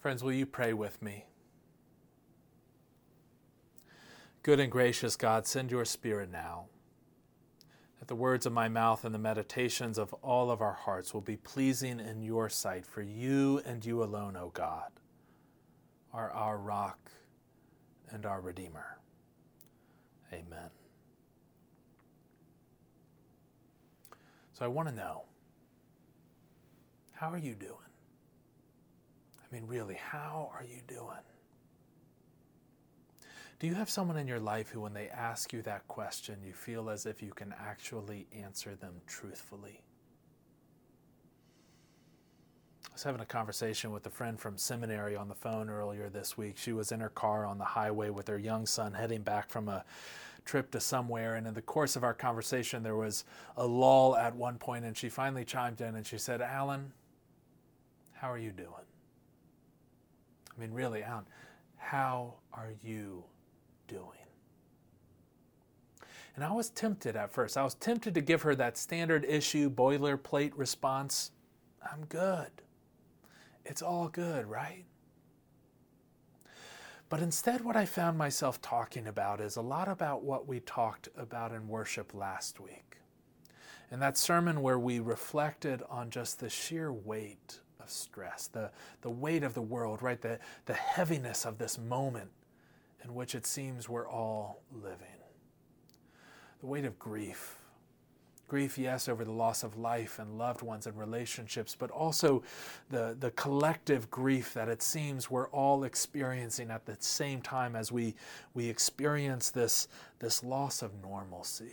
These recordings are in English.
Friends, will you pray with me? Good and gracious God, send your Spirit now, that the words of my mouth and the meditations of all of our hearts will be pleasing in your sight, for you and you alone, O God, are our rock and our Redeemer. Amen. So I want to know, how are you doing? I mean, really, how are you doing? Do you have someone in your life who, when they ask you that question, you feel as if you can actually answer them truthfully? I was having a conversation with a friend from seminary on the phone earlier this week. She was in her car on the highway with her young son heading back from a trip to somewhere, and in the course of our conversation, there was a lull at one point, and she finally chimed in and she said, "Alan, how are you doing?" I mean, really, Alan, how are you doing? And I was tempted at first. I was tempted to give her that standard issue boilerplate response. I'm good. It's all good, right? But instead, what I found myself talking about is a lot about what we talked about in worship last week. And that sermon where we reflected on just the sheer weight of stress, the weight of the world, right? The heaviness of this moment in which it seems we're all living. The weight of grief. Grief, yes, over the loss of life and loved ones and relationships, but also the collective grief that it seems we're all experiencing at the same time as we experience this loss of normalcy.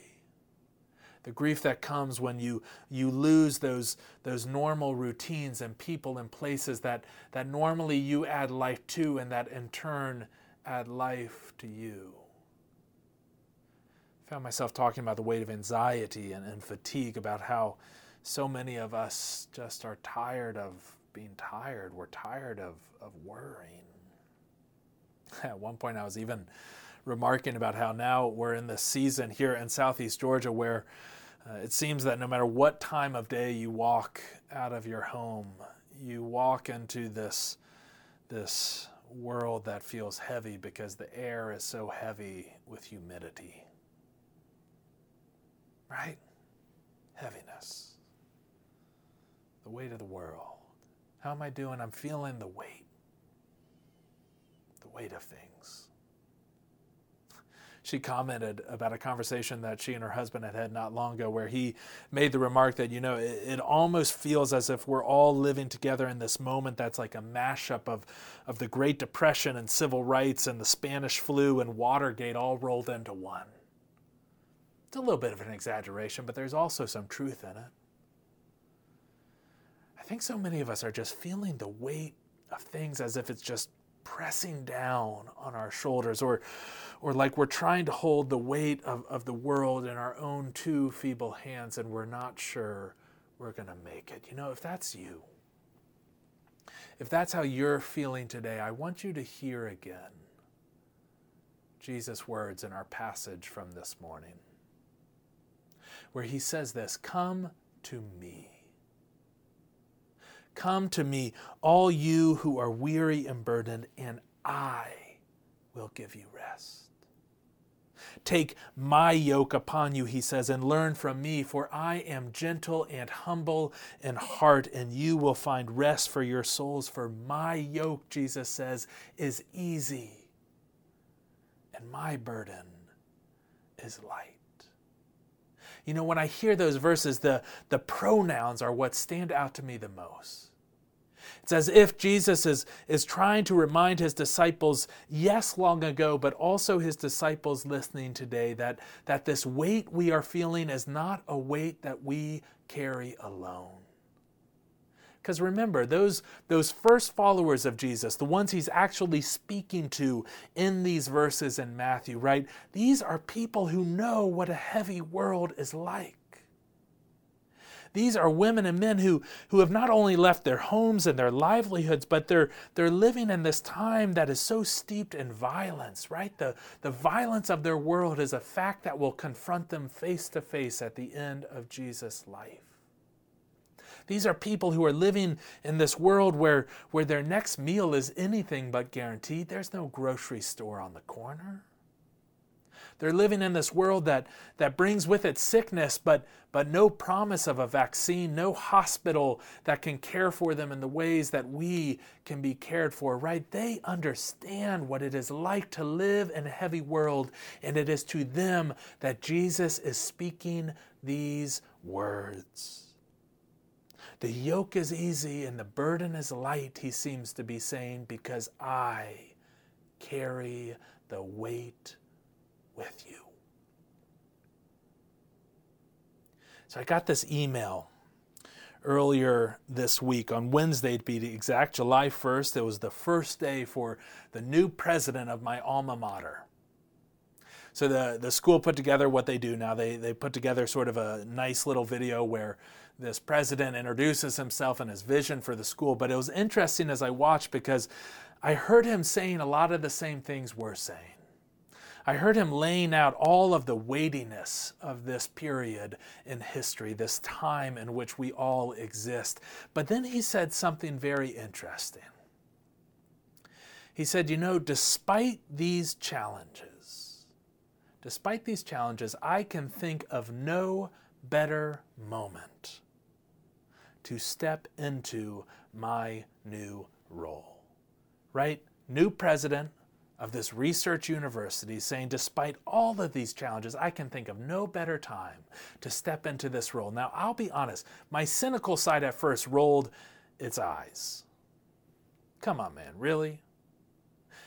The grief that comes when you lose those normal routines and people and places that normally you add life to, and that in turn add life to you. I found myself talking about the weight of anxiety and fatigue, about how so many of us just are tired of being tired. We're tired of worrying. At one point I was even remarking about how now we're in this season here in Southeast Georgia where it seems that no matter what time of day you walk out of your home, you walk into this world that feels heavy because the air is so heavy with humidity. Right? Heaviness. The weight of the world. How am I doing? I'm feeling the weight. The weight of things. She commented about a conversation that she and her husband had not long ago where he made the remark that, it almost feels as if we're all living together in this moment that's like a mashup of the Great Depression and civil rights and the Spanish flu and Watergate all rolled into one. It's a little bit of an exaggeration, but there's also some truth in it. I think so many of us are just feeling the weight of things as if it's just pressing down on our shoulders, or like we're trying to hold the weight of the world in our own two feeble hands, and we're not sure we're going to make it. If that's you, if that's how you're feeling today, I want you to hear again Jesus' words in our passage from this morning, where he says this, "Come to me. Come to me, all you who are weary and burdened, and I will give you rest. Take my yoke upon you," he says, "and learn from me, for I am gentle and humble in heart, and you will find rest for your souls. For my yoke," Jesus says, "is easy, and my burden is light." When I hear those verses, the pronouns are what stand out to me the most. It's as if Jesus is trying to remind his disciples, yes, long ago, but also his disciples listening today, that this weight we are feeling is not a weight that we carry alone. Because remember, those first followers of Jesus, the ones he's actually speaking to in these verses in Matthew, right? These are people who know what a heavy world is like. These are women and men who have not only left their homes and their livelihoods, but they're living in this time that is so steeped in violence, right? The violence of their world is a fact that will confront them face to face at the end of Jesus' life. These are people who are living in this world where their next meal is anything but guaranteed. There's no grocery store on the corner. They're living in this world that brings with it sickness, but no promise of a vaccine, no hospital that can care for them in the ways that we can be cared for, right? They understand what it is like to live in a heavy world, and it is to them that Jesus is speaking these words. The yoke is easy and the burden is light, he seems to be saying, because I carry the weight with you. So I got this email earlier this week, on Wednesday to be exact, July 1st. It was the first day for the new president of my alma mater. So the school put together what they do now. They put together sort of a nice little video where this president introduces himself and his vision for the school. But it was interesting as I watched, because I heard him saying a lot of the same things we're saying. I heard him laying out all of the weightiness of this period in history, this time in which we all exist. But then he said something very interesting. He said, despite these challenges, I can think of no better moment to step into my new role, right? New president of this research university saying, despite all of these challenges, I can think of no better time to step into this role. Now, I'll be honest, my cynical side at first rolled its eyes. Come on, man, really?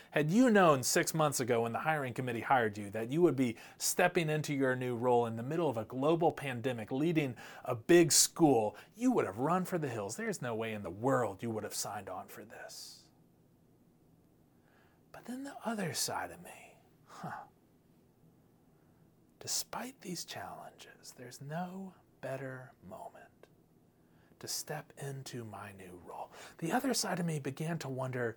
Had you known 6 months ago when the hiring committee hired you that you would be stepping into your new role in the middle of a global pandemic, leading a big school, you would have run for the hills. There's no way in the world you would have signed on for this. Then the other side of me, despite these challenges, there's no better moment to step into my new role. The other side of me began to wonder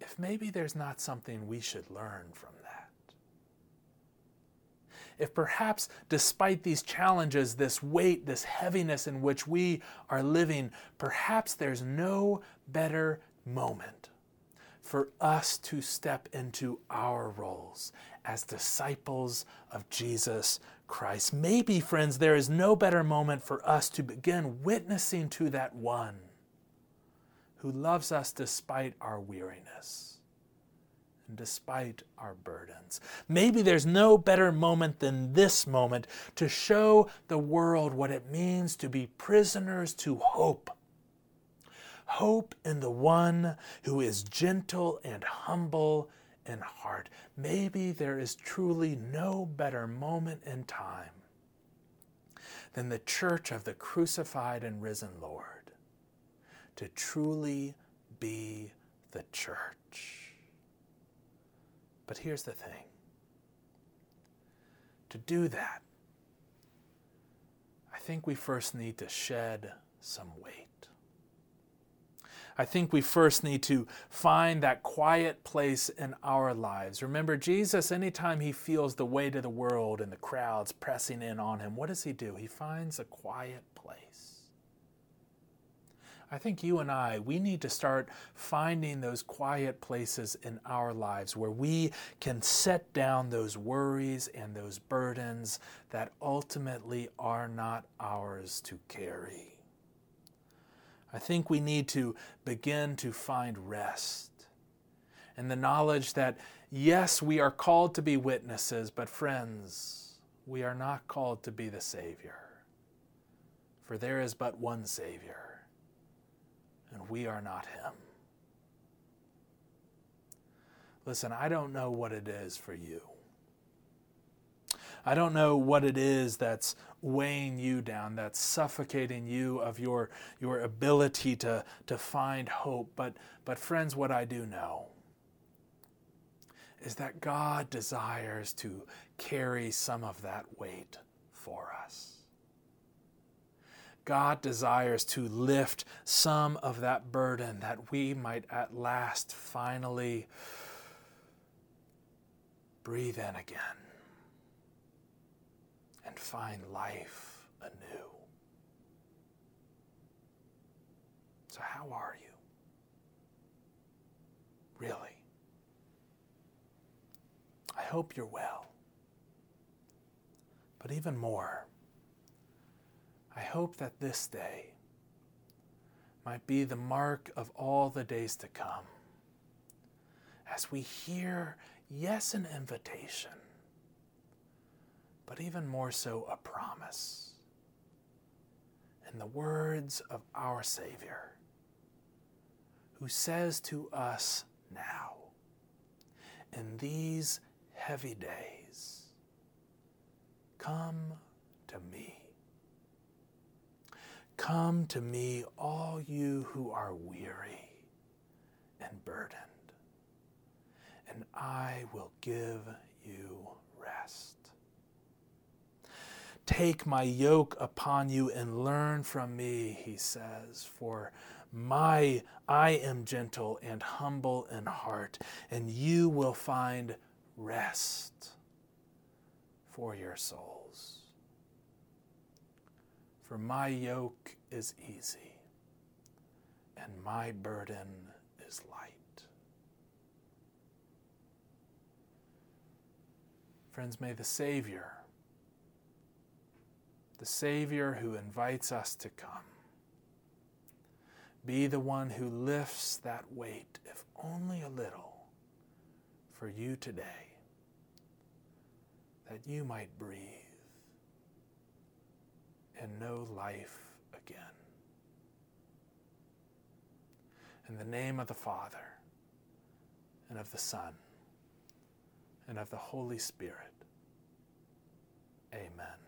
if maybe there's not something we should learn from that. If perhaps despite these challenges, this weight, this heaviness in which we are living, perhaps there's no better moment for us to step into our roles as disciples of Jesus Christ. Maybe, friends, there is no better moment for us to begin witnessing to that one who loves us despite our weariness and despite our burdens. Maybe there's no better moment than this moment to show the world what it means to be prisoners to hope. Hope in the one who is gentle and humble in heart. Maybe there is truly no better moment in time than the church of the crucified and risen Lord to truly be the church. But here's the thing. To do that, I think we first need to shed some weight. I think we first need to find that quiet place in our lives. Remember, Jesus, anytime he feels the weight of the world and the crowds pressing in on him, what does he do? He finds a quiet place. I think you and I, we need to start finding those quiet places in our lives where we can set down those worries and those burdens that ultimately are not ours to carry. I think we need to begin to find rest and the knowledge that, yes, we are called to be witnesses, but friends, we are not called to be the Savior. For there is but one Savior, and we are not him. Listen, I don't know what it is for you. I don't know what it is that's weighing you down, that's suffocating you of your ability to find hope. But friends, what I do know is that God desires to carry some of that weight for us. God desires to lift some of that burden that we might at last finally breathe in again and find life anew. So how are you? Really? I hope you're well. But even more, I hope that this day might be the mark of all the days to come, as we hear, yes, an invitation, but even more so a promise. In the words of our Savior, who says to us now, in these heavy days, come to me. Come to me, all you who are weary and burdened, and I will give you rest. Take my yoke upon you and learn from me, he says, for I am gentle and humble in heart, and you will find rest for your souls. For my yoke is easy, and my burden is light. Friends, may the Savior who invites us to come, be the one who lifts that weight, if only a little, for you today, that you might breathe and know life again. In the name of the Father, and of the Son, and of the Holy Spirit. Amen.